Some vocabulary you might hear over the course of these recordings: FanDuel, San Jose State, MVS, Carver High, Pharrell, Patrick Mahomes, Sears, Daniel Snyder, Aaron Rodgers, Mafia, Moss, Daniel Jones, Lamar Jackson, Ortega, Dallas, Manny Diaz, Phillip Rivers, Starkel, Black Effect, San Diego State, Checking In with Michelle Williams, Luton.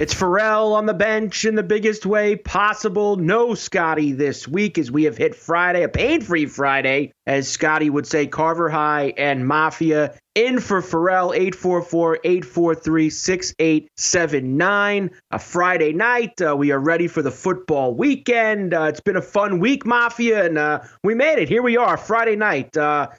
It's Pharrell on the bench in the biggest way possible. No Scotty this week, as we have hit Friday, a pain-free Friday, as Scotty would say. Carver High and Mafia in for Pharrell, 844-843-6879. A Friday night, we are ready for the football weekend. It's been a fun week, Mafia, and we made it. Here we are, Friday night.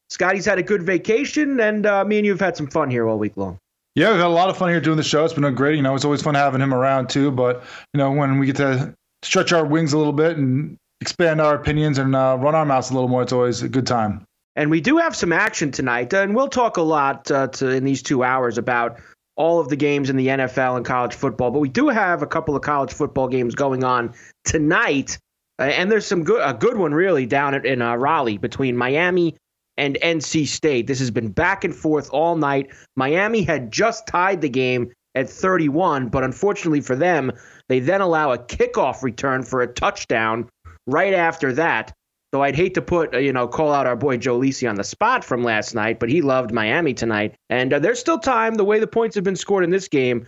Scotty's had a good vacation, and me and you have had some fun here all week long. Yeah, we've had a lot of fun here doing the show. It's been great. You know, it's always fun having him around too. But, you know, when we get to stretch our wings a little bit and expand our opinions and run our mouths a little more, it's always a good time. And we do have some action tonight, and we'll talk a lot in these 2 hours about all of the games in the NFL and college football. But we do have a couple of college football games going on tonight, and there's some a good one really down in Raleigh between Miami and NC State. This has been back and forth all night. Miami had just tied the game at 31, but unfortunately for them, they then allow a kickoff return for a touchdown right after that. So I'd hate to call out our boy Joe Lisi on the spot from last night, but he loved Miami tonight. And there's still time, the way the points have been scored in this game,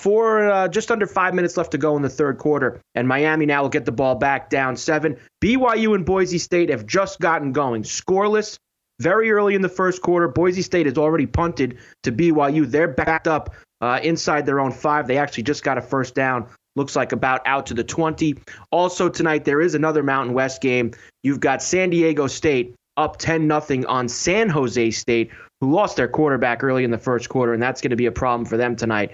for just under 5 minutes left to go in the third quarter. And Miami now will get the ball back down 7. BYU and Boise State have just gotten going, scoreless. Very early in the first quarter, Boise State has already punted to BYU. They're backed up inside their own 5. They actually just got a first down, looks like about out to the 20. Also tonight, there is another Mountain West game. You've got San Diego State up 10-0 on San Jose State, who lost their quarterback early in the first quarter, and that's going to be a problem for them tonight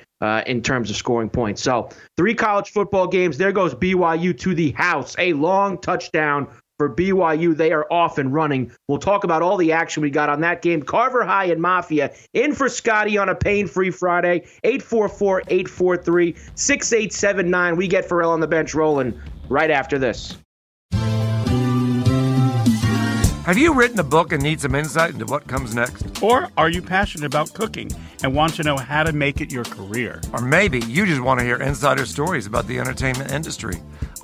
in terms of scoring points. So 3 college football games. There goes BYU to the house. A long touchdown for BYU. They are off and running. We'll talk about all the action we got on that game. Carver High and Mafia in for Scotty on a pain-free Friday. 844-843-6879. We get Pharrell on the bench rolling right after this. Have you written a book and need some insight into what comes next? Or are you passionate about cooking and want to know how to make it your career? Or maybe you just want to hear insider stories about the entertainment industry.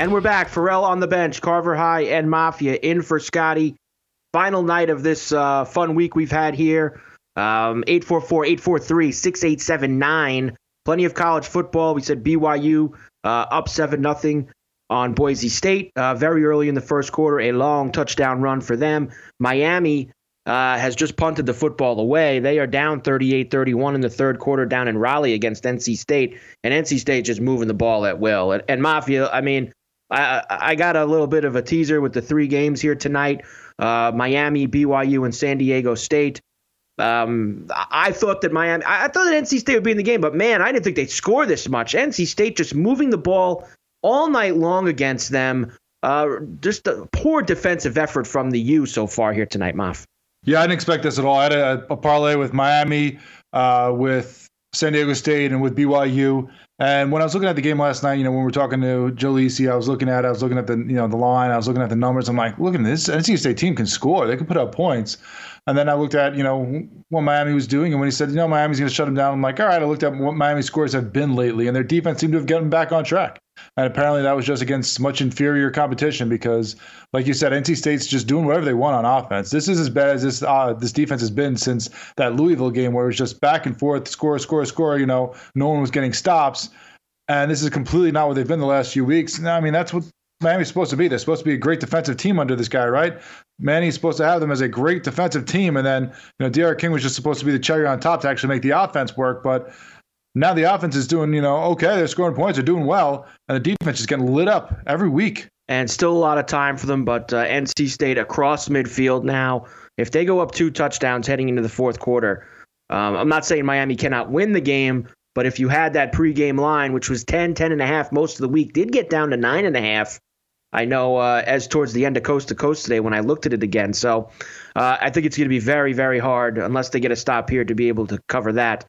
And we're back. Pharrell on the bench, Carver High and Mafia in for Scotty. Final night of this fun week we've had here. 844-843-6879. Plenty of college football. We said BYU up 7-0 on Boise State. Very early in the first quarter, a long touchdown run for them. Miami has just punted the football away. They are down 38-31 in the third quarter down in Raleigh against NC State, and NC State just moving the ball at will. And Mafia, I mean, I got a little bit of a teaser with the three games here tonight, Miami, BYU, and San Diego State. I thought that Miami, I thought that NC State would be in the game, but man, I didn't think they'd score this much. NC State just moving the ball all night long against them. Just a poor defensive effort from the U so far here tonight, Maf. Yeah, I didn't expect this at all. I had a parlay with Miami, with San Diego State, and with BYU. And when I was looking at the game last night, you know, when we were talking to Joe Lisi, I was looking at the, you know, the line, I was looking at the numbers. I'm like, look at this, NC State team can score. They can put up points. And then I looked at, you know, what Miami was doing. And when he said, you know, Miami's going to shut them down, I'm like, all right, I looked at what Miami scores have been lately, and their defense seemed to have gotten back on track. And apparently that was just against much inferior competition because, like you said, NC State's just doing whatever they want on offense. This is as bad as this defense has been since that Louisville game where it was just back and forth, score, you know, no one was getting stops. And this is completely not what they've been the last few weeks. Now, I mean, that's what Miami's supposed to be. They're supposed to be a great defensive team under this guy, right? Manny's supposed to have them as a great defensive team. And then, you know, D'Eriq King was just supposed to be the cherry on top to actually make the offense work. But now the offense is doing, you know, okay, they're scoring points, they're doing well, and the defense is getting lit up every week. And still a lot of time for them, but NC State across midfield now. If they go up two touchdowns heading into the fourth quarter, I'm not saying Miami cannot win the game, but if you had that pregame line, which was 10.5 most of the week, did get down to 9.5. I know as towards the end of Coast to Coast today when I looked at it again. So I think it's going to be very, very hard, unless they get a stop here, to be able to cover that.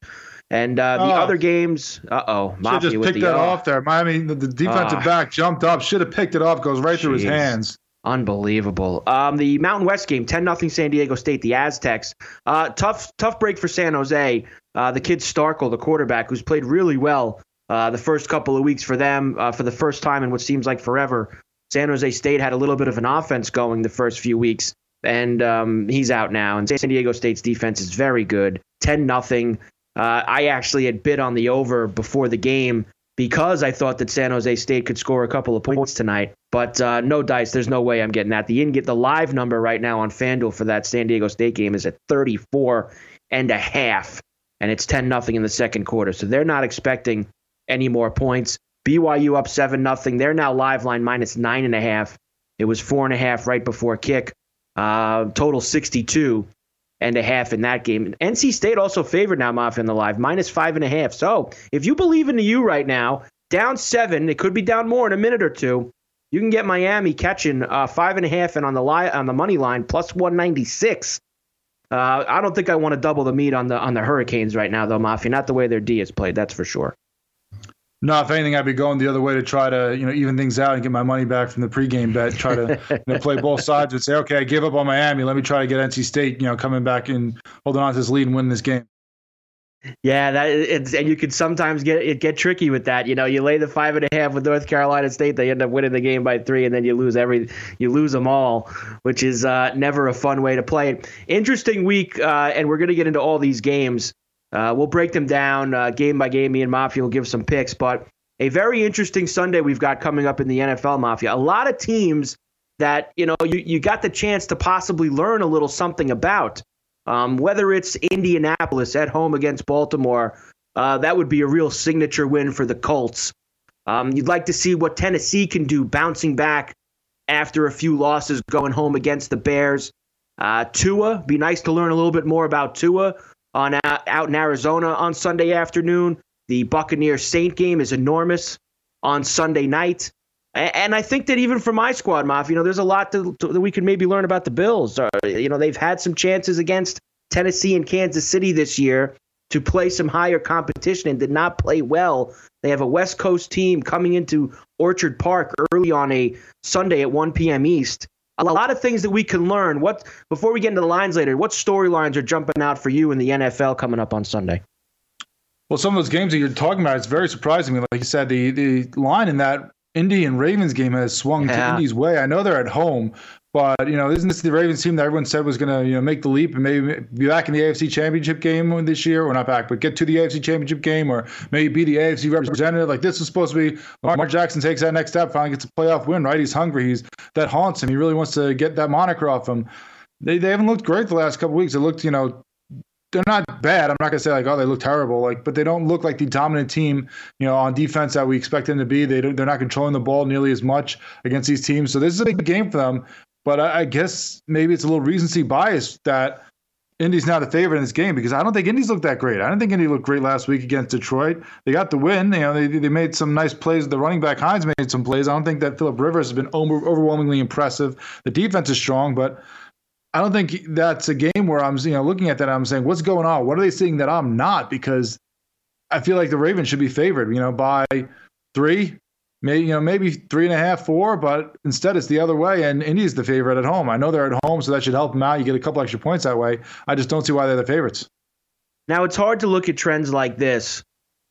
And the other games, Mafia just picked that off there. Miami, the defensive back jumped up, should have picked it off, goes right through his hands. Unbelievable. The Mountain West game, 10-0 San Diego State, the Aztecs. Tough break for San Jose. The kid Starkel, the quarterback, who's played really well the first couple of weeks for them for the first time in what seems like forever. San Jose State had a little bit of an offense going the first few weeks, and he's out now. And San Diego State's defense is very good, 10-0. I actually had bid on the over before the game because I thought that San Jose State could score a couple of points tonight. But no dice. There's no way I'm getting that. The live number right now on FanDuel for that San Diego State game is at 34.5, and it's 10-0 in the second quarter. So they're not expecting any more points. BYU up 7-0. They're now live line minus 9.5. It was 4.5 right before kick. Total 62.5 in that game. NC State also favored now, Mafia, in the live, minus 5.5. So if you believe in the U right now, down 7, it could be down more in a minute or two. You can get Miami catching 5.5 and on the money line plus 196. I don't think I want to double the meat on the Hurricanes right now, though, Mafia. Not the way their D is played, that's for sure. No, if anything, I'd be going the other way to try to, you know, even things out and get my money back from the pregame bet. Try to play both sides and say, okay, I give up on Miami. Let me try to get NC State, you know, coming back and holding on to this lead and win this game. Yeah, and you could sometimes get tricky with that. You know, you lay the 5.5 with North Carolina State, they end up winning the game by 3, and then you lose them all, which is never a fun way to play it. Interesting week, and we're going to get into all these games. We'll break them down game by game. Me and Mafia will give some picks. But a very interesting Sunday we've got coming up in the NFL, Mafia. A lot of teams that, you know, you got the chance to possibly learn a little something about. Whether it's Indianapolis at home against Baltimore, that would be a real signature win for the Colts. You'd like to see what Tennessee can do bouncing back after a few losses going home against the Bears. Tua, be nice to learn a little bit more about Tua. Out in Arizona on Sunday afternoon. The Buccaneers-Saint game is enormous on Sunday night. And I think that even for my squad, Maf, you know, there's a lot that we could maybe learn about the Bills. You know, they've had some chances against Tennessee and Kansas City this year to play some higher competition and did not play well. They have a West Coast team coming into Orchard Park early on a Sunday at 1 p.m. East. A lot of things that we can learn. Before we get into the lines later, what storylines are jumping out for you in the NFL coming up on Sunday? Well, some of those games that you're talking about, it's very surprising. Like you said, the line in that Indy and Ravens game has swung to Indy's way. I know they're at home, but you know, isn't this the Ravens team that everyone said was going to, you know, make the leap and maybe be back in the AFC Championship game this year, or not back, but get to the AFC Championship game, or maybe be the AFC representative? Like, this is supposed to be Lamar Jackson takes that next step, finally gets a playoff win, right? He's hungry. That haunts him. He really wants to get that moniker off him. They haven't looked great the last couple of weeks. It looked, you know, they're not bad. I'm not going to say like, oh, they look terrible, like, but they don't look like the dominant team, you know, on defense that we expect them to be. They're not controlling the ball nearly as much against these teams. So this is a big game for them. But I guess maybe it's a little recency bias that Indy's not a favorite in this game, because I don't think Indy's looked that great. I don't think Indy looked great last week against Detroit. They got the win. You know, they made some nice plays. The running back Hines made some plays. I don't think that Phillip Rivers has been overwhelmingly impressive. The defense is strong, but I don't think that's a game where I'm, you know, looking at that and I'm saying, what's going on? What are they seeing that I'm not? Because I feel like the Ravens should be favored, you know, by 3, maybe, you know, maybe 3.5, 4, but instead it's the other way, and Indy's the favorite at home. I know they're at home, so that should help them out. You get a couple extra points that way. I just don't see why they're the favorites. Now, it's hard to look at trends like this,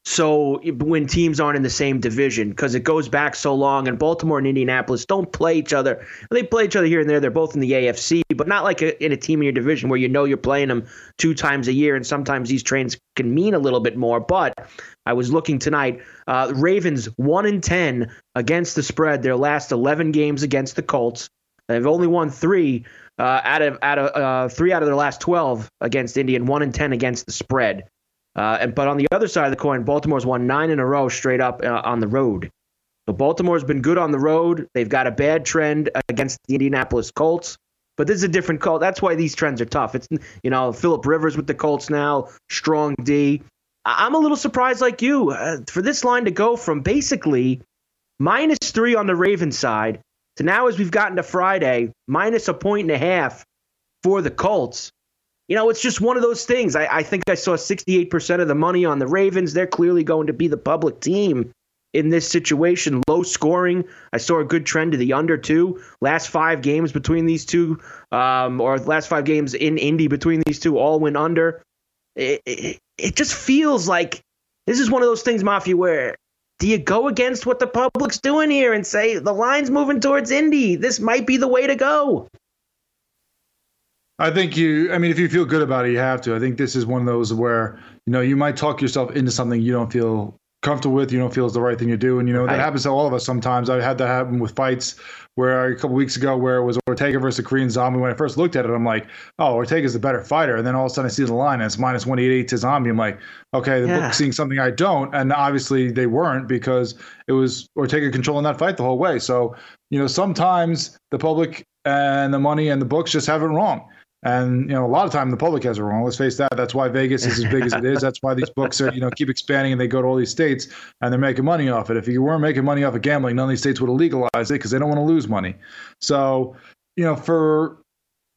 so when teams aren't in the same division, because it goes back so long, and Baltimore and Indianapolis don't play each other. They play each other here and there. They're both in the AFC, but not like in a team in your division where you know you're playing them 2 times a year, and sometimes these trends can mean a little bit more. But I was looking tonight, Ravens 1-10 against the spread, their last 11 games against the Colts. They've only won 3 3 out of their last 12 against Indy, and 1-10 against the spread. But on the other side of the coin, Baltimore's won 9 in a row straight up on the road. So Baltimore's been good on the road. They've got a bad trend against the Indianapolis Colts. But this is a different call. That's why these trends are tough. It's, you know, Phillip Rivers with the Colts now, strong D. I'm a little surprised, like you, for this line to go from basically -3 on the Ravens side to now, as we've gotten to Friday, -1.5 for the Colts. You know, it's just one of those things. I think I saw 68% of the money on the Ravens. They're clearly going to be the public team in this situation. Low scoring. I saw a good trend to the under, too. Last 5 games between these two, or last 5 games in Indy between these two, all went under. It just feels like this is one of those things, Mafia, where do you go against what the public's doing here and say the line's moving towards Indy? This might be the way to go. I think if you feel good about it, you have to. I think this is one of those where, you know, you might talk yourself into something you don't feel comfortable with, you don't feel is the right thing to do. And, you know, that happens to all of us sometimes. I had that happen with fights where a couple weeks ago where it was Ortega versus Korean Zombie. When I first looked at it, I'm like, oh, Ortega's the better fighter. And then all of a sudden I see the line and it's -188 to Zombie. I'm like, okay, the book's seeing something I don't. And obviously they weren't, because it was Ortega controlling that fight the whole way. So, you know, sometimes the public and the money and the books just have it wrong. And, you know, a lot of time the public has it wrong. Let's face that. That's why Vegas is as big as it is. That's why these books are, you know, keep expanding, and they go to all these states and they're making money off it. If you weren't making money off of gambling, none of these states would have legalized it, because they don't want to lose money. So, you know, for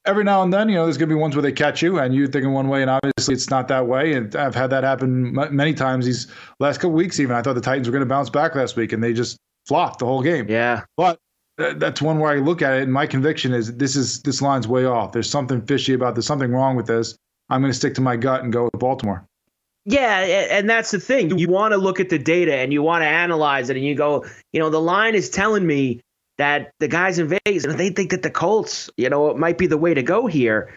every now and then, you know, there's going to be ones where they catch you and you're thinking one way, and obviously it's not that way. And I've had that happen many times these last couple weeks even. I thought the Titans were going to bounce back last week, and they just flopped the whole game. Yeah. But that's one where I look at it, and my conviction is this line's way off. There's something fishy about this. Something wrong with this. I'm going to stick to my gut and go with Baltimore. Yeah, and that's the thing. You want to look at the data and you want to analyze it, and you go, you know, the line is telling me that the guys in Vegas, and they think that the Colts, you know, it might be the way to go here.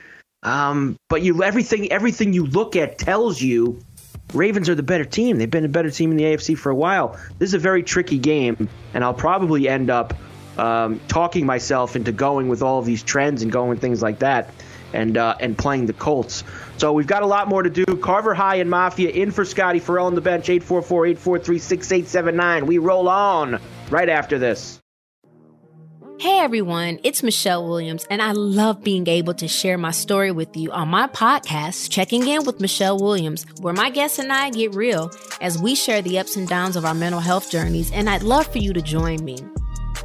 But you everything you look at tells you Ravens are the better team. They've been a better team in the AFC for a while. This is a very tricky game, and I'll probably end up talking myself into going with all of these trends and going with things like that, and playing the Colts. So we've got a lot more to do. Carver High and Mafia in for Scotty. Pharrell on the bench, 844-843-6879. We roll on right after this. Hey everyone, it's Michelle Williams, and I love being able to share my story with you on my podcast, Checking In with Michelle Williams, where my guests and I get real as we share the ups and downs of our mental health journeys, and I'd love for you to join me.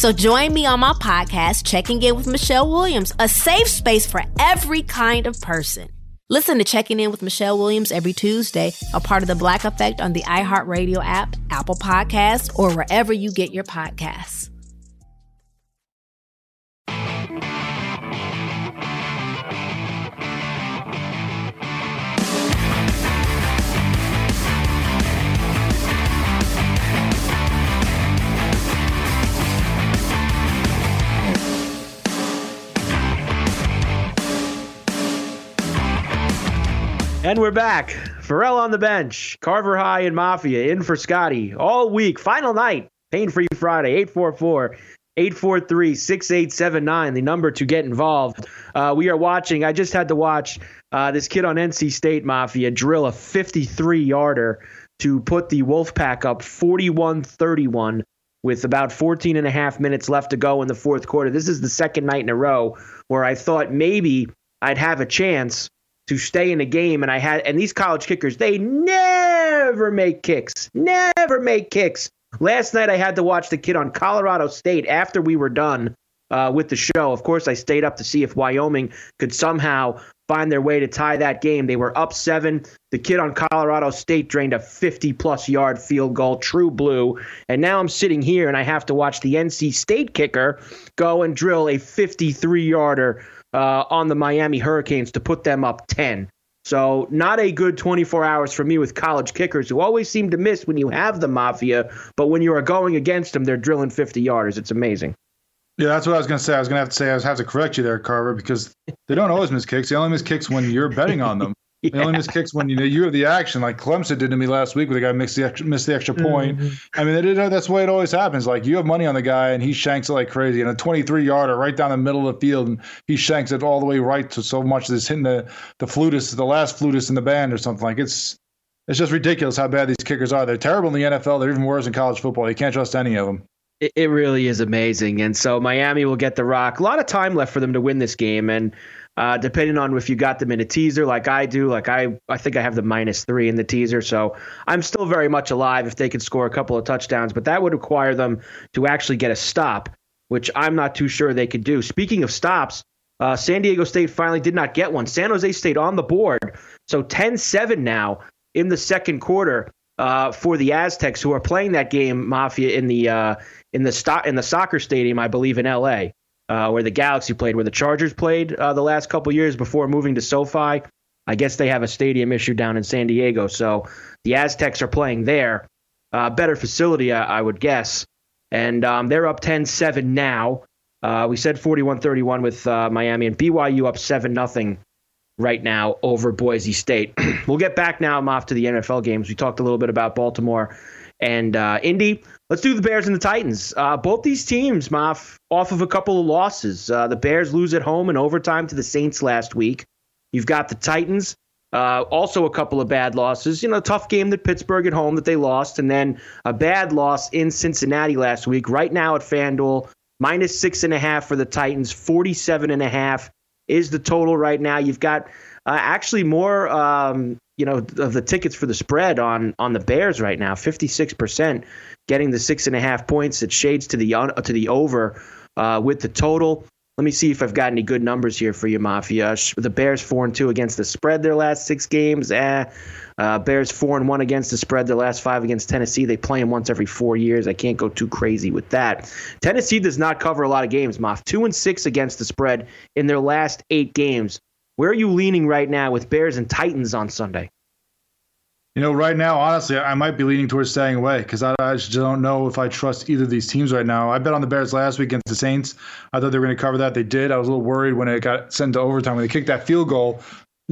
So join me on my podcast, Checking In with Michelle Williams, a safe space for every kind of person. Listen to Checking In with Michelle Williams every Tuesday, a part of the Black Effect on the iHeartRadio app, Apple Podcasts, or wherever you get your podcasts. And we're back. Pharrell on the bench, Carver High and Mafia in for Scotty all week. Final night, Pain-Free Friday, 844-843-6879, the number to get involved. We are watching. I just had to watch this kid on NC State, Mafia, drill a 53-yarder to put the Wolfpack up 41-31 with about 14 and a half minutes left to go in the fourth quarter. This is the second night in a row where I thought maybe I'd have a chance to stay in the game, and these college kickers, they never make kicks. Last night I had to watch the kid on Colorado State after we were done with the show. Of course, I stayed up to see if Wyoming could somehow find their way to tie that game. They were up 7. The kid on Colorado State drained a 50-plus yard field goal, true blue. And now I'm sitting here and I have to watch the NC State kicker go and drill a 53-yarder on the Miami Hurricanes to put them up 10. So not a good 24 hours for me with college kickers who always seem to miss when you have the Mafia, but when you are going against them, they're drilling 50-yarders. It's amazing. Yeah, that's what I was going to say. I have to correct you there, Carver, because they don't always miss kicks. They only miss kicks when you're betting on them. Yeah. They only miss kicks when you have the action, like Clemson did to me last week, where the guy missed the extra point. Mm-hmm. I mean, that's the way it always happens. Like, you have money on the guy, and he shanks it like crazy, and a 23-yarder right down the middle of the field, and he shanks it all the way right to so much that it's hitting the flutist, the last flutist in the band or something. Like, it's just ridiculous how bad these kickers are. They're terrible in the NFL. They're even worse in college football. You can't trust any of them. It really is amazing. And so Miami will get the rock. A lot of time left for them to win this game, and depending on if you got them in a teaser like I do, I think I have the -3 in the teaser. So I'm still very much alive if they could score a couple of touchdowns, but that would require them to actually get a stop, which I'm not too sure they could do. Speaking of stops, San Diego State finally did not get one. San Jose State on the board. So 10-7 now in the second quarter for the Aztecs, who are playing that game, Mafia, in the soccer stadium, I believe, in L.A., where the Galaxy played, where the Chargers played the last couple years before moving to SoFi. I guess they have a stadium issue down in San Diego, so the Aztecs are playing there. Better facility, I would guess. And they're up 10-7 now. We said 41-31 with Miami, and BYU up 7-0 right now over Boise State. We'll get back now, Moff, to the NFL games. We talked a little bit about Baltimore and Indy. Let's do the Bears and the Titans. Both these teams, Moff, off of a couple of losses. The Bears lose at home in overtime to the Saints last week. You've got the Titans, also a couple of bad losses. Tough game that Pittsburgh at home that they lost, and then a bad loss in Cincinnati last week. Right now at FanDuel, -6.5 for the Titans, 47.5 is the total right now. You've got actually more of the tickets for the spread on the Bears right now, 56% getting the 6.5 points. It shades to the over with the total. Let me see if I've got any good numbers here for you, Mafia. The Bears 4-2 against the spread their last 6 games. Bears 4-1 against the spread their last 5 against Tennessee. They play them once every 4 years. I can't go too crazy with that. Tennessee does not cover a lot of games, Moff. 2-6 against the spread in their last 8 games. Where are you leaning right now with Bears and Titans on Sunday? Right now, honestly, I might be leaning towards staying away because I just don't know if I trust either of these teams right now. I bet on the Bears last week against the Saints. I thought they were going to cover that. They did. I was a little worried when it got sent to overtime, when they kicked that field goal.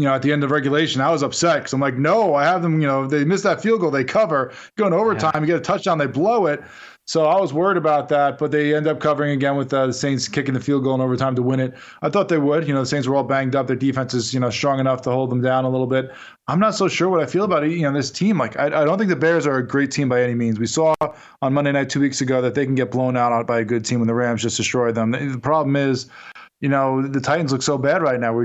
At the end of regulation, I was upset because I'm like, no, I have them. They missed that field goal. They cover. Go into overtime. Yeah. You get a touchdown. They blow it. So I was worried about that, but they end up covering again with the Saints kicking the field goal in overtime to win it. I thought they would. The Saints were all banged up. Their defense is, strong enough to hold them down a little bit. I'm not so sure what I feel about it, this team. Like, I don't think the Bears are a great team by any means. We saw on Monday night 2 weeks ago that they can get blown out by a good team when the Rams just destroy them. The problem is, the Titans look so bad right now.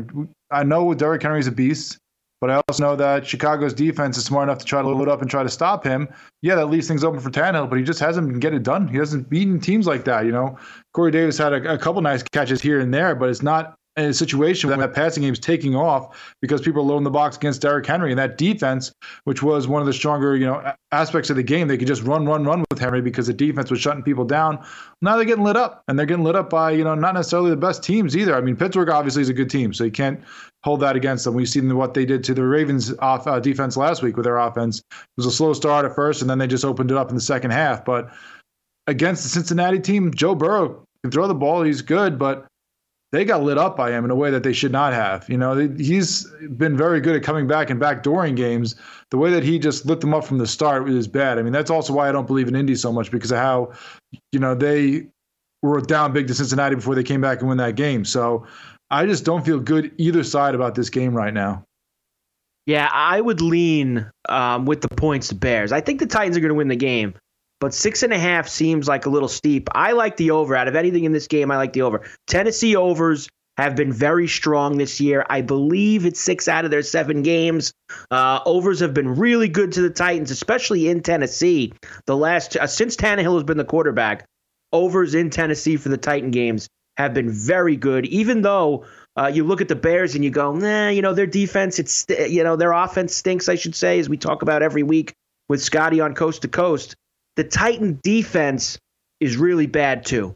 I know Derrick Henry's a beast. But I also know that Chicago's defense is smart enough to try to load up and try to stop him. Yeah, that leaves things open for Tannehill, but he just hasn't been getting it done. He hasn't beaten teams like that, you know. Corey Davis had a couple nice catches here and there, but it's not in a situation where that passing game is taking off because people are loading the box against Derrick Henry. And that defense, which was one of the stronger, you know, aspects of the game, they could just run with Henry because the defense was shutting people down. Now they're getting lit up, and they're getting lit up by, you know, not necessarily the best teams either. I mean, Pittsburgh obviously is a good team, so you can't hold that against them. We've seen what they did to the Ravens off, defense last week with their offense. It was a slow start at first, and then they just opened it up in the second half. But against the Cincinnati team, Joe Burrow can throw the ball. He's good, but they got lit up by him in a way that they should not have. You know, he's been very good at coming back and backdooring games. The way that he just lit them up from the start is bad. I mean, that's also why I don't believe in Indy so much, because of how, you know, they were down big to Cincinnati before they came back and win that game. So I just don't feel good either side about this game right now. Yeah, I would lean with the points to Bears. I think the Titans are going to win the game, but 6.5 seems like a little steep. I like the over. Out of anything in this game, I like the over. Tennessee overs have been very strong this year. I believe it's 6 out of their 7 games. Overs have been really good to the Titans, especially in Tennessee. The last since Tannehill has been the quarterback, overs in Tennessee for the Titan games have been very good, even though you look at the Bears and you go, nah, you know, their defense, it's, you know, their offense stinks, I should say, as we talk about every week with Scotty on Coast to Coast. The Titan defense is really bad, too.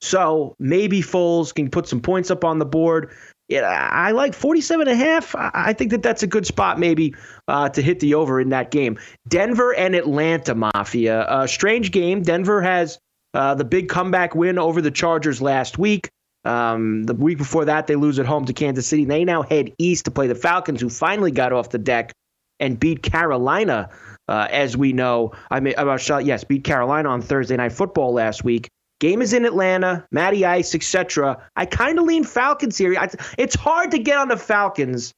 So maybe Foles can put some points up on the board. Yeah, I like 47.5. I think that that's a good spot maybe to hit the over in that game. Denver and Atlanta, Mafia. Strange game. Denver has the big comeback win over the Chargers last week. The week before that, they lose at home to Kansas City. They now head east to play the Falcons, who finally got off the deck and beat Carolina. As we know, beat Carolina on Thursday Night Football last week. Game is in Atlanta, Matty Ice, etc. I kind of lean Falcons here. It's hard to get on the Falcons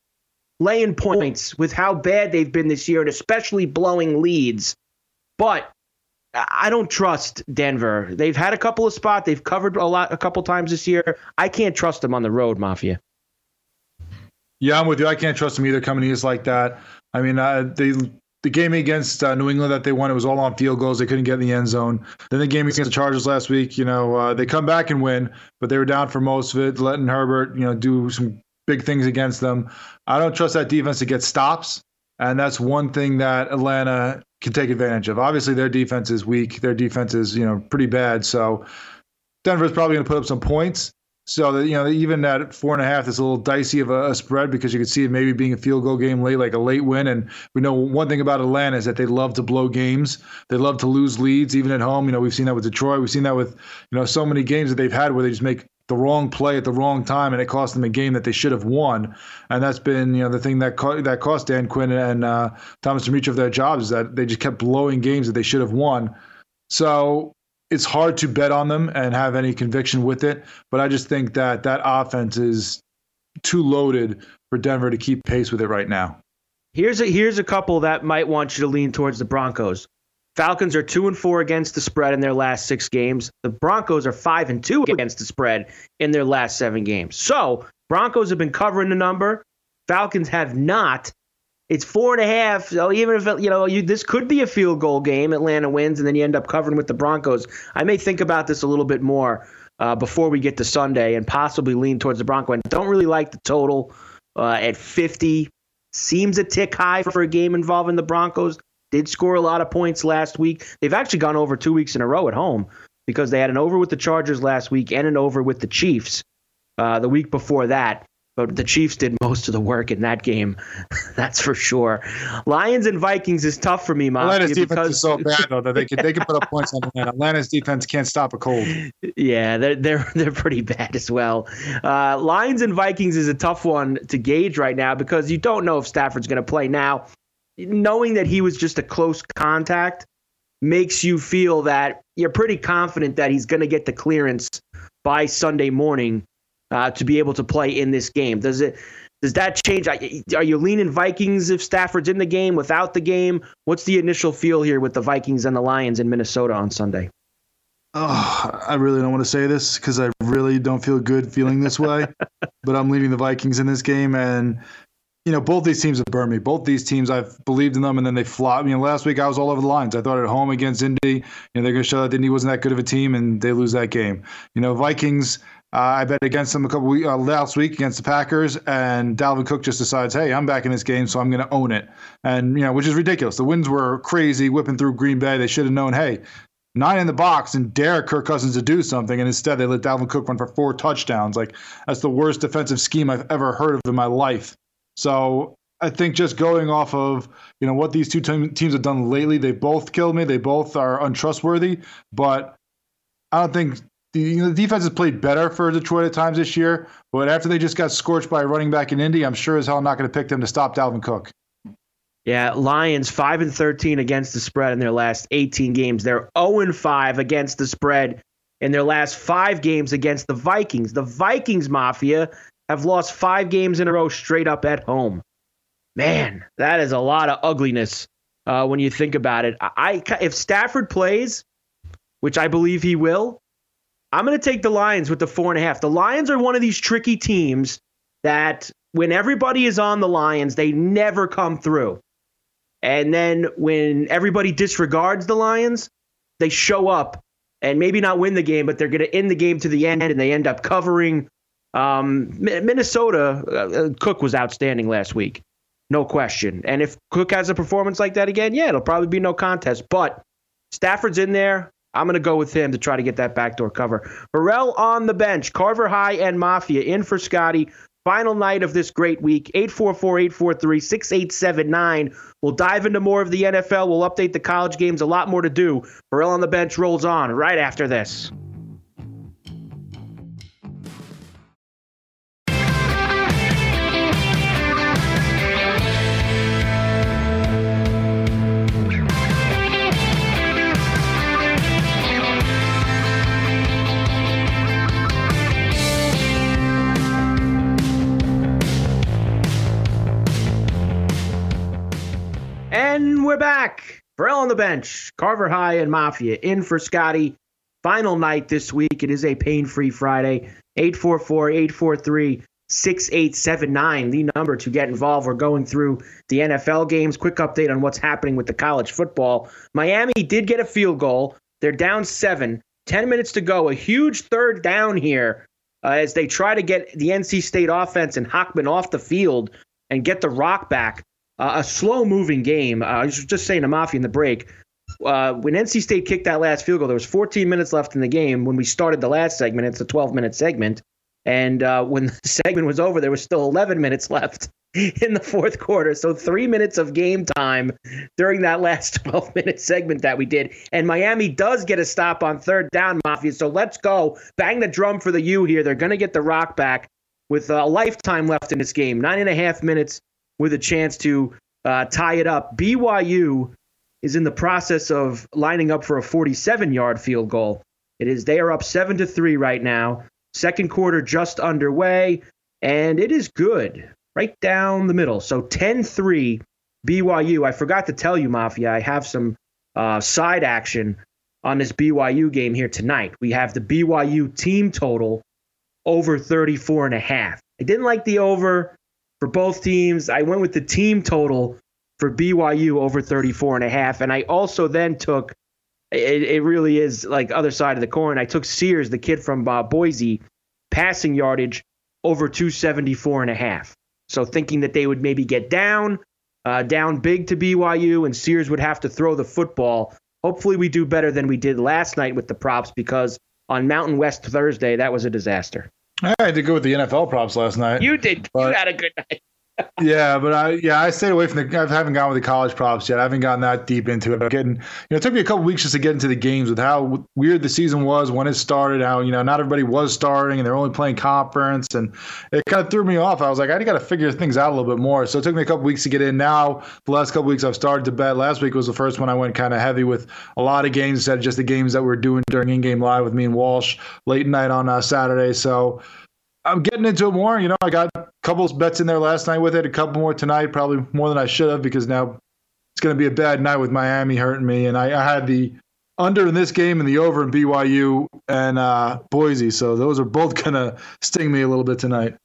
laying points with how bad they've been this year and especially blowing leads. But I don't trust Denver. They've had a couple of spots. They've covered a couple times this year. I can't trust them on the road, Mafia. Yeah, I'm with you. I can't trust them either coming east like that. I mean, the game against New England that they won, it was all on field goals. They couldn't get in the end zone. Then the game against the Chargers last week, you know, they come back and win, but they were down for most of it, letting Herbert, you know, do some big things against them. I don't trust that defense to get stops, and that's one thing that Atlanta can take advantage of. Obviously, their defense is weak. Their defense is, you know, pretty bad. So Denver's probably going to put up some points. So that, you know, even at 4.5, it's a little dicey of a spread because you could see it maybe being a field goal game late, like a late win. And we know one thing about Atlanta is that they love to blow games. They love to lose leads, even at home. You know, we've seen that with Detroit. We've seen that with, you know, so many games that they've had where they just make the wrong play at the wrong time, and it cost them a game that they should have won. And that's been, you know, the thing that cost Dan Quinn and Thomas Dimitroff their jobs, is that they just kept blowing games that they should have won. So it's hard to bet on them and have any conviction with it, but I just think that that offense is too loaded for Denver to keep pace with it right now. Here's a couple that might want you to lean towards the Broncos. Falcons are 2-4 against the spread in their last 6 games. The Broncos are 5-2 against the spread in their last 7 games. So Broncos have been covering the number. Falcons have not. It's 4.5. So even if, you know, this could be a field goal game, Atlanta wins, and then you end up covering with the Broncos. I may think about this a little bit more before we get to Sunday and possibly lean towards the Broncos. I don't really like the total at 50. Seems a tick high for a game involving the Broncos. Did score a lot of points last week. They've actually gone over 2 weeks in a row at home because they had an over with the Chargers last week and an over with the Chiefs the week before that. But the Chiefs did most of the work in that game. That's for sure. Lions and Vikings is tough for me, Mom. Atlanta's defense is so bad, though, that they can put up points on Atlanta. Atlanta's defense can't stop a cold. Yeah, they're pretty bad as well. Lions and Vikings is a tough one to gauge right now because you don't know if Stafford's going to play. Now, knowing that he was just a close contact makes you feel that you're pretty confident that he's going to get the clearance by Sunday morning to be able to play in this game. Does that change? Are you leaning Vikings if Stafford's in the game, without the game? What's the initial feel here with the Vikings and the Lions in Minnesota on Sunday? Oh, I really don't want to say this because I really don't feel good feeling this way, but I'm leaning the Vikings in this game. And you know, both these teams have burned me. Both these teams, I've believed in them, and then they flopped. You know, last week I was all over the lines. I thought at home against Indy, you know, they're going to show that Indy wasn't that good of a team, and they lose that game. You know, Vikings, I bet against them a couple weeks last week against the Packers, and Dalvin Cook just decides, hey, I'm back in this game, so I'm going to own it. And, you know, which is ridiculous. The winds were crazy, whipping through Green Bay. They should have known, hey, 9 in the box and dare Kirk Cousins to do something, and instead they let Dalvin Cook run for 4 touchdowns. Like, that's the worst defensive scheme I've ever heard of in my life. So I think just going off of, you know, what these two teams have done lately, they both killed me. They both are untrustworthy. But I don't think the defense has played better for Detroit at times this year. But after they just got scorched by a running back in Indy, I'm sure as hell not going to pick them to stop Dalvin Cook. Yeah, Lions 5-13 against the spread in their last 18 games. They're 0-5 against the spread in their last 5 games against the Vikings. The Vikings Mafia have lost 5 games in a row straight up at home. Man, that is a lot of ugliness when you think about it. If Stafford plays, which I believe he will, I'm going to take the Lions with the 4.5. The Lions are one of these tricky teams that when everybody is on the Lions, they never come through. And then when everybody disregards the Lions, they show up and maybe not win the game, but they're going to end the game to the end, and they end up covering. Minnesota, Cook was outstanding last week, no question. And if Cook has a performance like that again, yeah, it'll probably be no contest. But Stafford's in there. I'm going to go with him to try to get that backdoor cover. Pharrell on the bench, Carver High and Mafia in for Scotty. Final night of this great week, 844-843-6879. We'll dive into more of the NFL. We'll update the college games. A lot more to do. Pharrell on the bench rolls on right after this. And we're back. Pharrell on the bench, Carver High and Mafia in for Scotty. Final night this week. It is a pain-free Friday. 844-843-6879, the number to get involved. We're going through the NFL games. Quick update on what's happening with the college football. Miami did get a field goal. They're down 7. 10 minutes to go. A huge third down here as they try to get the NC State offense and Hockman off the field and get the rock back. A slow-moving game. I was just saying to Mafia in the break, when NC State kicked that last field goal, there was 14 minutes left in the game when we started the last segment. It's a 12-minute segment. And when the segment was over, there was still 11 minutes left in the fourth quarter. So 3 minutes of game time during that last 12-minute segment that we did. And Miami does get a stop on third down, Mafia. So let's go. Bang the drum for the U here. They're going to get the rock back with a lifetime left in this game. 9.5 minutes with a chance to tie it up. BYU is in the process of lining up for a 47-yard field goal. They are up 7-3 right now. Second quarter just underway, and it is good. Right down the middle. So 10-3 BYU. I forgot to tell you, Mafia, I have some side action on this BYU game here tonight. We have the BYU team total over 34.5. I didn't like the over for both teams. I went with the team total for BYU over 34.5, and I also then took it really is like other side of the coin. I took Sears, the kid from Boise, passing yardage over 274.5. So thinking that they would maybe get down big to BYU, and Sears would have to throw the football. Hopefully we do better than we did last night with the props, because on Mountain West Thursday, that was a disaster. I had to go with the NFL props last night. You did. You had a good night. Yeah, but I stayed away from I haven't gone with the college props yet. I haven't gotten that deep into it. It took me a couple weeks just to get into the games with how weird the season was when it started, how, not everybody was starting and they're only playing conference, and it kind of threw me off. I was like, I got to figure things out a little bit more. So it took me a couple weeks to get in. Now, the last couple weeks I've started to bet. Last week was the first one I went kind of heavy with a lot of games instead of just the games that we were doing during in-game live with me and Walsh late night on Saturday. So I'm getting into it more. I got a couple bets in there last night with it, a couple more tonight, probably more than I should have, because now it's going to be a bad night with Miami hurting me. And I had the under in this game and the over in BYU and Boise. So those are both going to sting me a little bit tonight.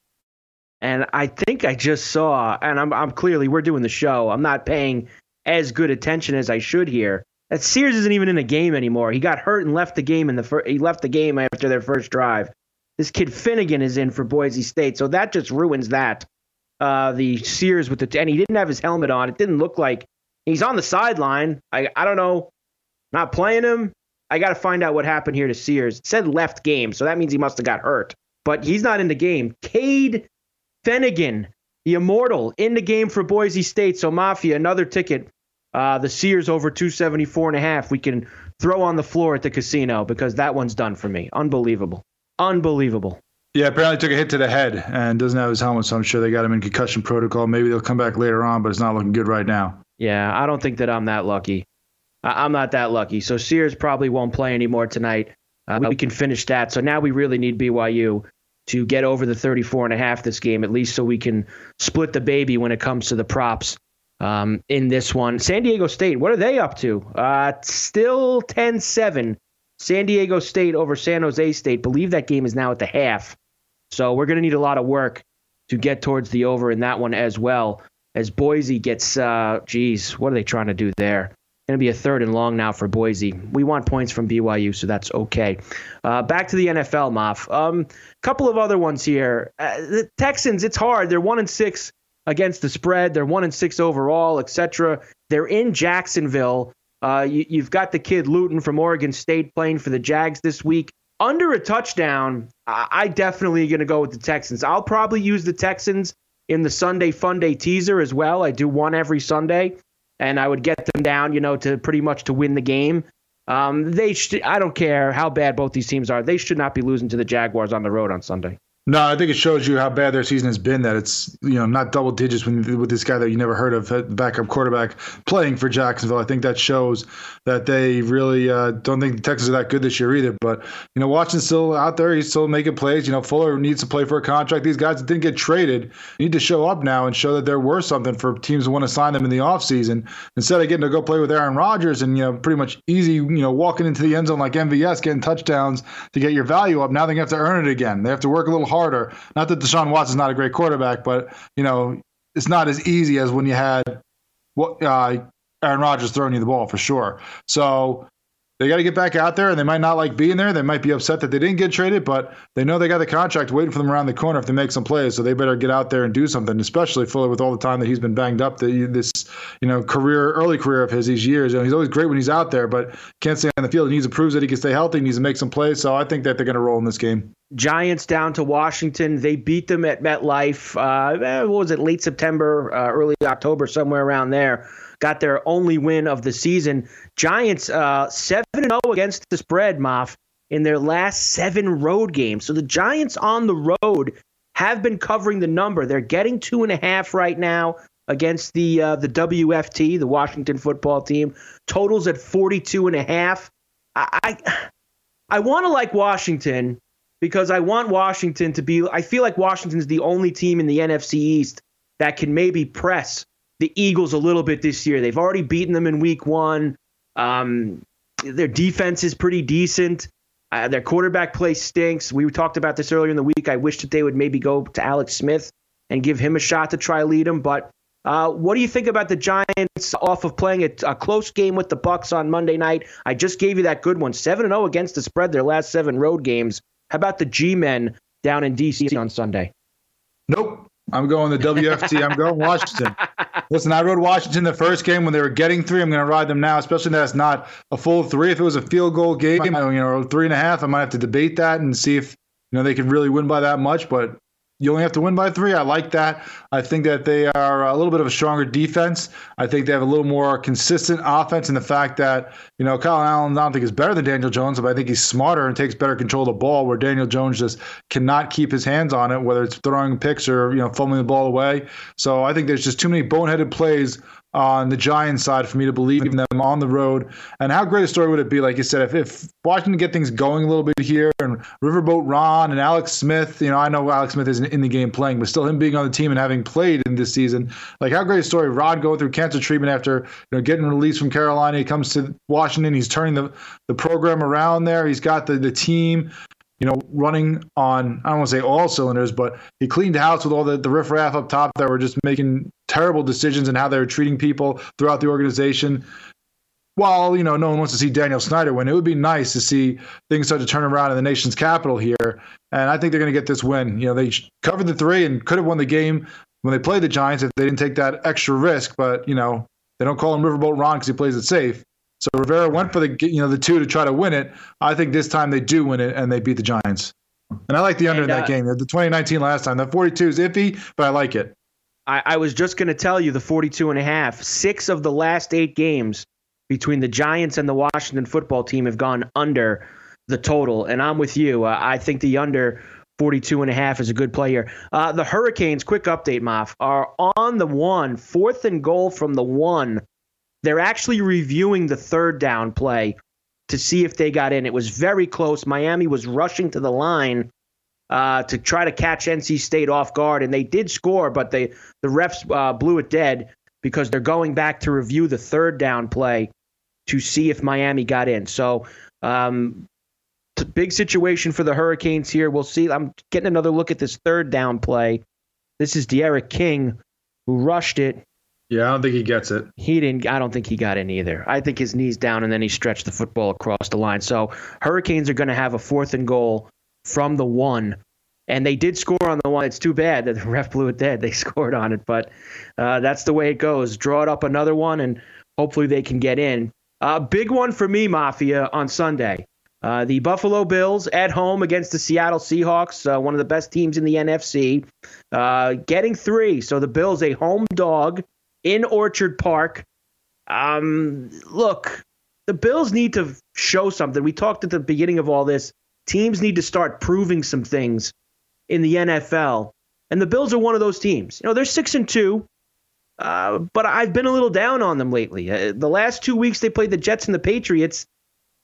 And I think I just saw, and I'm clearly, we're doing the show, I'm not paying as good attention as I should here, that Sears isn't even in the game anymore. He got hurt and left the game he left the game after their first drive. This kid Finnegan is in for Boise State, so that just ruins that. The Sears and he didn't have his helmet on. It didn't look like he's on the sideline. I don't know, not playing him. I got to find out what happened here to Sears. It said left game, so that means he must have got hurt. But he's not in the game. Cade Finnegan, the immortal, in the game for Boise State. So Mafia, another ticket. The Sears over 274.5. We can throw on the floor at the casino because that one's done for me. Unbelievable. Yeah, apparently took a hit to the head and doesn't have his helmet, so I'm sure they got him in concussion protocol. Maybe they'll come back later on, but it's not looking good right now. Yeah, I don't think that I'm that lucky. I'm not that lucky. So Sears probably won't play anymore tonight. We can finish that. So now we really need BYU to get over the 34.5 this game, at least so we can split the baby when it comes to the props in this one. San Diego State, what are they up to? Still 10-7. San Diego State over San Jose State. Believe that game is now at the half. So we're going to need a lot of work to get towards the over in that one as well. As Boise gets, what are they trying to do there? Going to be a third and long now for Boise. We want points from BYU, so that's okay. Back to the NFL, Moff. Couple of other ones here. The Texans, it's hard. They're 1-6 against the spread. They're 1-6 overall, etc. They're in Jacksonville. You've got the kid Luton from Oregon State playing for the Jags this week. Under a touchdown, I definitely going to go with the Texans. I'll probably use the Texans in the Sunday Fun Day teaser as well. I do one every Sunday. And I would get them down, to pretty much to win the game. I don't care how bad both these teams are. They should not be losing to the Jaguars on the road on Sunday. No, I think it shows you how bad their season has been, that it's not double digits with this guy that you never heard of, backup quarterback, playing for Jacksonville. I think that shows that they really don't think the Texans are that good this year either. But, Watson's still out there. He's still making plays. Fuller needs to play for a contract. These guys that didn't get traded need to show up now and show that they're worth something for teams that want to sign them in the offseason. Instead of getting to go play with Aaron Rodgers and, pretty much easy, walking into the end zone like MVS, getting touchdowns to get your value up. Now they have to earn it again. They have to work a little harder. Not that Deshaun Watson's not a great quarterback, but it's not as easy as when you had Aaron Rodgers throwing you the ball for sure. So they got to get back out there, and they might not like being there. They might be upset that they didn't get traded, but they know they got the contract waiting for them around the corner if they make some plays. So they better get out there and do something, especially Fuller with all the time that he's been banged up. This early career of his, these years, he's always great when he's out there, but can't stay on the field. He needs to prove that he can stay healthy. He needs to make some plays. So I think that they're going to roll in this game. Giants down to Washington. They beat them at MetLife. Late September, early October, somewhere around there. Got their only win of the season. Giants 7-0 against the spread, Moff, in their last 7 road games. So the Giants on the road have been covering the number. They're getting 2.5 right now against the WFT, the Washington football team. Totals at 42.5. I want to like Washington because I want Washington to be – I feel like Washington's the only team in the NFC East that can maybe press the Eagles a little bit this year. They've already beaten them in week one. Their defense is pretty decent. Their quarterback play stinks. We talked about this earlier in the week. I wish that they would maybe go to Alex Smith and give him a shot to try lead him. But what do you think about the Giants off of playing a close game with the Bucks on Monday night? I just gave you that good one. 7-0 against the spread their last 7 road games. How about the G-Men down in D.C. on Sunday? Nope. I'm going the WFT. I'm going Washington. Listen, I rode Washington the first game when they were getting 3. I'm going to ride them now, especially that it's not a full 3. If it was a field goal game, 3.5, I might have to debate that and see if they can really win by that much. But you only have to win by 3. I like that. I think that they are a little bit of a stronger defense. I think they have a little more consistent offense in the fact that, Kyle Allen, I don't think is better than Daniel Jones, but I think he's smarter and takes better control of the ball, where Daniel Jones just cannot keep his hands on it, whether it's throwing picks or, fumbling the ball away. So I think there's just too many boneheaded plays on the Giants side for me to believe in them on the road. And how great a story would it be, like you said, if Washington get things going a little bit here, and Riverboat Ron and Alex Smith, I know Alex Smith isn't in the game playing, but still him being on the team and having played in this season, like how great a story. Ron going through cancer treatment after getting released from Carolina, he comes to Washington, he's turning the program around there, he's got the team you know, running on, I don't want to say all cylinders, but he cleaned house with all the riffraff up top that were just making terrible decisions and how they were treating people throughout the organization. While, you know, no one wants to see Daniel Snyder win, it would be nice to see things start to turn around in the nation's capital here. And I think they're going to get this win. You know, they covered the three and could have won the game when they played the Giants if they didn't take that extra risk. But, you know, they don't call him Riverboat Ron because he plays it safe. So Rivera went for the, you know, the two to try to win it. I think this time they do win it and they beat the Giants. And I like the under in that game. The 2019 last time. That 42 is iffy, but I like it. I was just going to tell you the 42.5. 6 of the last 8 games between the Giants and the Washington football team have gone under the total. And I'm with you. I think the under 42.5 is a good play here. The Hurricanes, quick update, Moff, are on the 1, 4th and goal from the 1. They're actually reviewing the third down play to see if they got in. It was very close. Miami was rushing to the line to try to catch NC State off guard, and they did score, but the refs blew it dead because they're going back to review the third down play to see if Miami got in. So big situation for the Hurricanes here. We'll see. I'm getting another look at this third down play. This is D'Eriq King, who rushed it. Yeah, I don't think he gets it. He didn't. I don't think he got in either. I think his knee's down, and then he stretched the football across the line. So Hurricanes are going to have a 4th and goal from the 1. And they did score on the 1. It's too bad that the ref blew it dead. They scored on it, but that's the way it goes. Draw it up another one, and hopefully they can get in. Big one for me, Mafia, on Sunday. The Buffalo Bills at home against the Seattle Seahawks, one of the best teams in the NFC, getting 3. So the Bills, a home dog in Orchard Park. Look, the Bills need to show something. We talked at the beginning of all this. Teams need to start proving some things in the NFL, and the Bills are one of those teams. You know, they're 6-2, but I've been a little down on them lately. The last 2 weeks they played the Jets and the Patriots,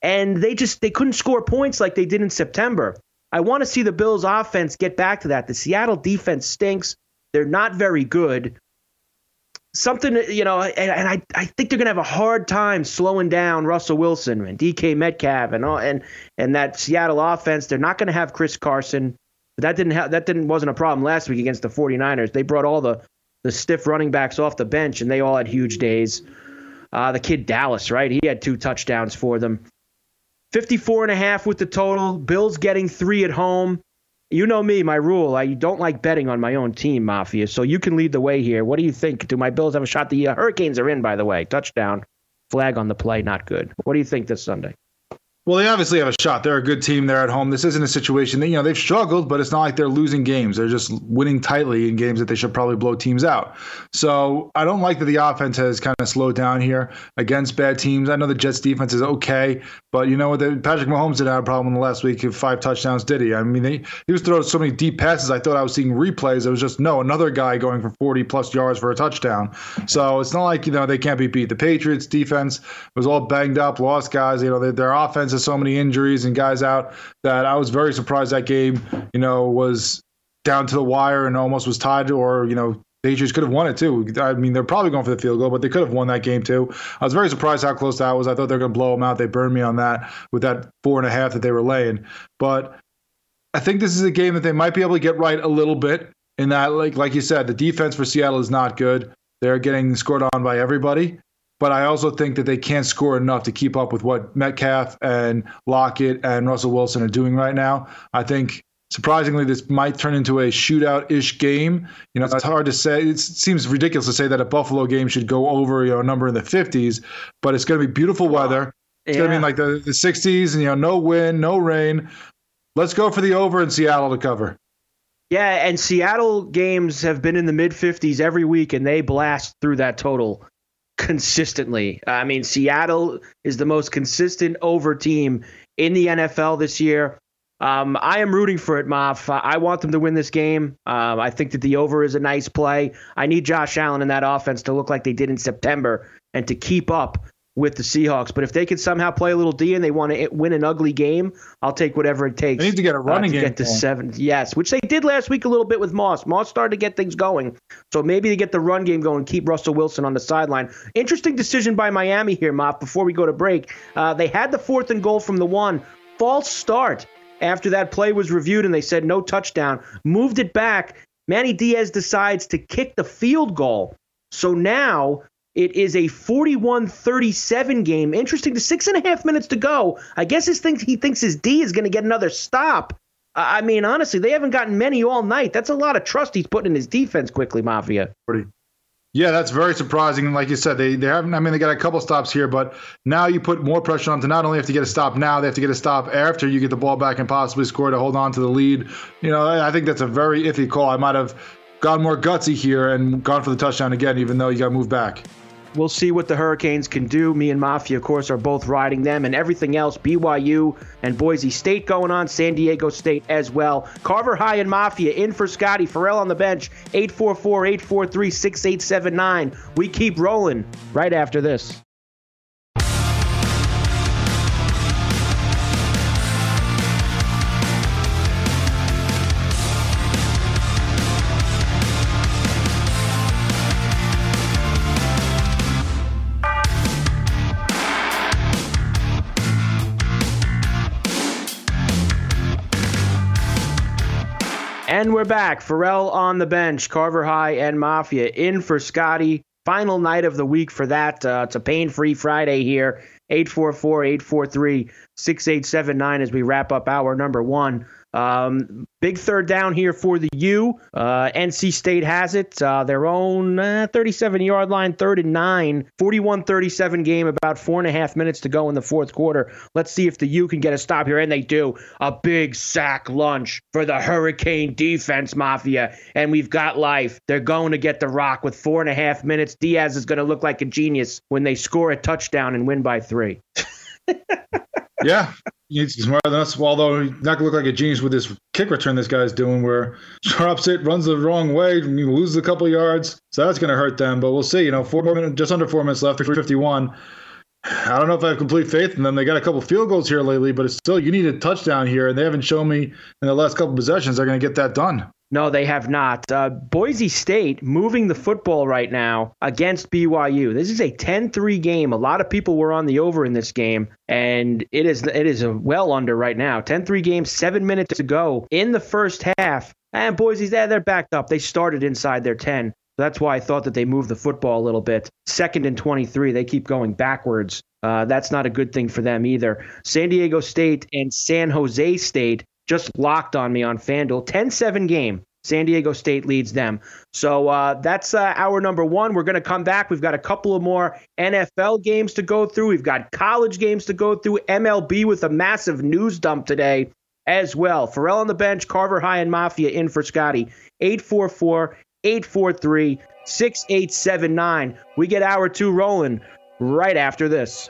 and they couldn't score points like they did in September. I want to see the Bills' offense get back to that. The Seattle defense stinks. They're not very good. Something, you know, and I think they're going to have a hard time slowing down Russell Wilson and DK Metcalf and that Seattle offense. They're not going to have Chris Carson. That wasn't a problem last week against the 49ers. They brought all the stiff running backs off the bench, and they all had huge days. The kid Dallas, right? He had 2 touchdowns for them. 54.5 with the total. Bills getting 3 at home. You know me, my rule. I don't like betting on my own team, Mafia. So you can lead the way here. What do you think? Do my Bills have a shot? The Hurricanes are in, by the way. Touchdown. Flag on the play. Not good. What do you think this Sunday? Well, they obviously have a shot. They're a good team. They're at home. This isn't a situation that, you know, they've struggled, but it's not like they're losing games. They're just winning tightly in games that they should probably blow teams out. So I don't like that the offense has kind of slowed down here against bad teams. I know the Jets defense is okay, but you know what? Patrick Mahomes did have a problem in the last week. 5 touchdowns, did he? I mean, he was throwing so many deep passes. I thought I was seeing replays. It was just, no, another guy going for 40-plus yards for a touchdown. So it's not like, you know, they can't be beat. The Patriots defense was all banged up, lost guys. You know, their offense has so many injuries and guys out that I was very surprised that game, you know, was down to the wire and almost was tied, or, you know, the Patriots could have won it too. I mean, they're probably going for the field goal, but they could have won that game too. I was very surprised how close that was. I thought they were going to blow them out. They burned me on that with that 4.5 that they were laying. But I think this is a game that they might be able to get right a little bit in that, like you said, the defense for Seattle is not good. They're getting scored on by everybody. But I also think that they can't score enough to keep up with what Metcalf and Lockett and Russell Wilson are doing right now. I think, surprisingly, this might turn into a shootout-ish game. You know, it's hard to say. It seems ridiculous to say that a Buffalo game should go over, you know, a number in the 50s, but it's going to be beautiful weather. It's going to be like the 60s, and, you know, no wind, no rain. Let's go for the over in Seattle to cover. Yeah, and Seattle games have been in the mid-50s every week, and they blast through that total consistently. I mean, Seattle is the most consistent over team in the NFL this year. I am rooting for it, Moff. I want them to win this game. I think that the over is a nice play. I need Josh Allen and that offense to look like they did in September and to keep up with the Seahawks. But if they can somehow play a little D and they want to win an ugly game, I'll take whatever it takes. They need to get a running game. Get to 7. Yes, which they did last week a little bit with Moss. Moss started to get things going. So maybe they get the run game going, keep Russell Wilson on the sideline. Interesting decision by Miami here, Moff, before we go to break. They had the 4th and goal from the 1. False start. after that play was reviewed and they said no touchdown, moved it back. Manny Diaz decides to kick the field goal. So now it is a 41-37 game. Interesting, to 6.5 minutes to go. I guess he thinks his D is going to get another stop. I mean, honestly, they haven't gotten many all night. That's a lot of trust he's putting in his defense quickly, Mafia. Yeah, that's very surprising. Like you said, they haven't. I mean, they got a couple stops here, but now you put more pressure on them to not only have to get a stop now, they have to get a stop after you get the ball back and possibly score to hold on to the lead. You know, I think that's a very iffy call. I might have gone more gutsy here and gone for the touchdown again, even though you got moved back. We'll see what the Hurricanes can do. Me and Mafia, of course, are both riding them, and everything else, BYU and Boise State going on, San Diego State as well. Carver High and Mafia in for Scotty. Pharrell on the bench, 844-843-6879. We keep rolling right after this. And we're back. Pharrell on the bench, Carver High and Mafia in for Scotty. Final night of the week for that. It's a pain-free Friday here. 844-843-6879 as we wrap up hour number one. Big third down here for the U. NC State has it. Their own 37-yard line, 3rd and 9. 41-37 game, about 4.5 minutes to go in the fourth quarter. Let's see if the U can get a stop here, and they do. A big sack lunch for the Hurricane defense, Mafia, and we've got life. They're going to get the rock with 4.5 minutes. Diaz is going to look like a genius when they score a touchdown and win by 3. Yeah, he's smarter than us, although he's not going to look like a genius with this kick return this guy's doing where drops it, runs the wrong way, loses a couple yards. So that's going to hurt them, but we'll see. You know, 4 minutes, just under 4 minutes left, 3:51. I don't know if I have complete faith in them. They got a couple field goals here lately, but it's still, you need a touchdown here, and they haven't shown me in the last couple possessions they're going to get that done. No, they have not. Boise State moving the football right now against BYU. This is a 10-3 game. A lot of people were on the over in this game, and it is a well under right now. 10-3 game, 7 minutes to go in the first half. And Boise's there, they're backed up. They started inside their 10. That's why I thought that they moved the football a little bit. 2nd and 23, they keep going backwards. That's not a good thing for them either. San Diego State and San Jose State just locked on me on FanDuel. 10-7 game. San Diego State leads them. So that's hour number one. We're going to come back. We've got a couple of more NFL games to go through. We've got college games to go through. MLB with a massive news dump today as well. Pharrell on the bench, Carver High and Mafia in for Scotty. 844-843-6879. We get hour two rolling right after this.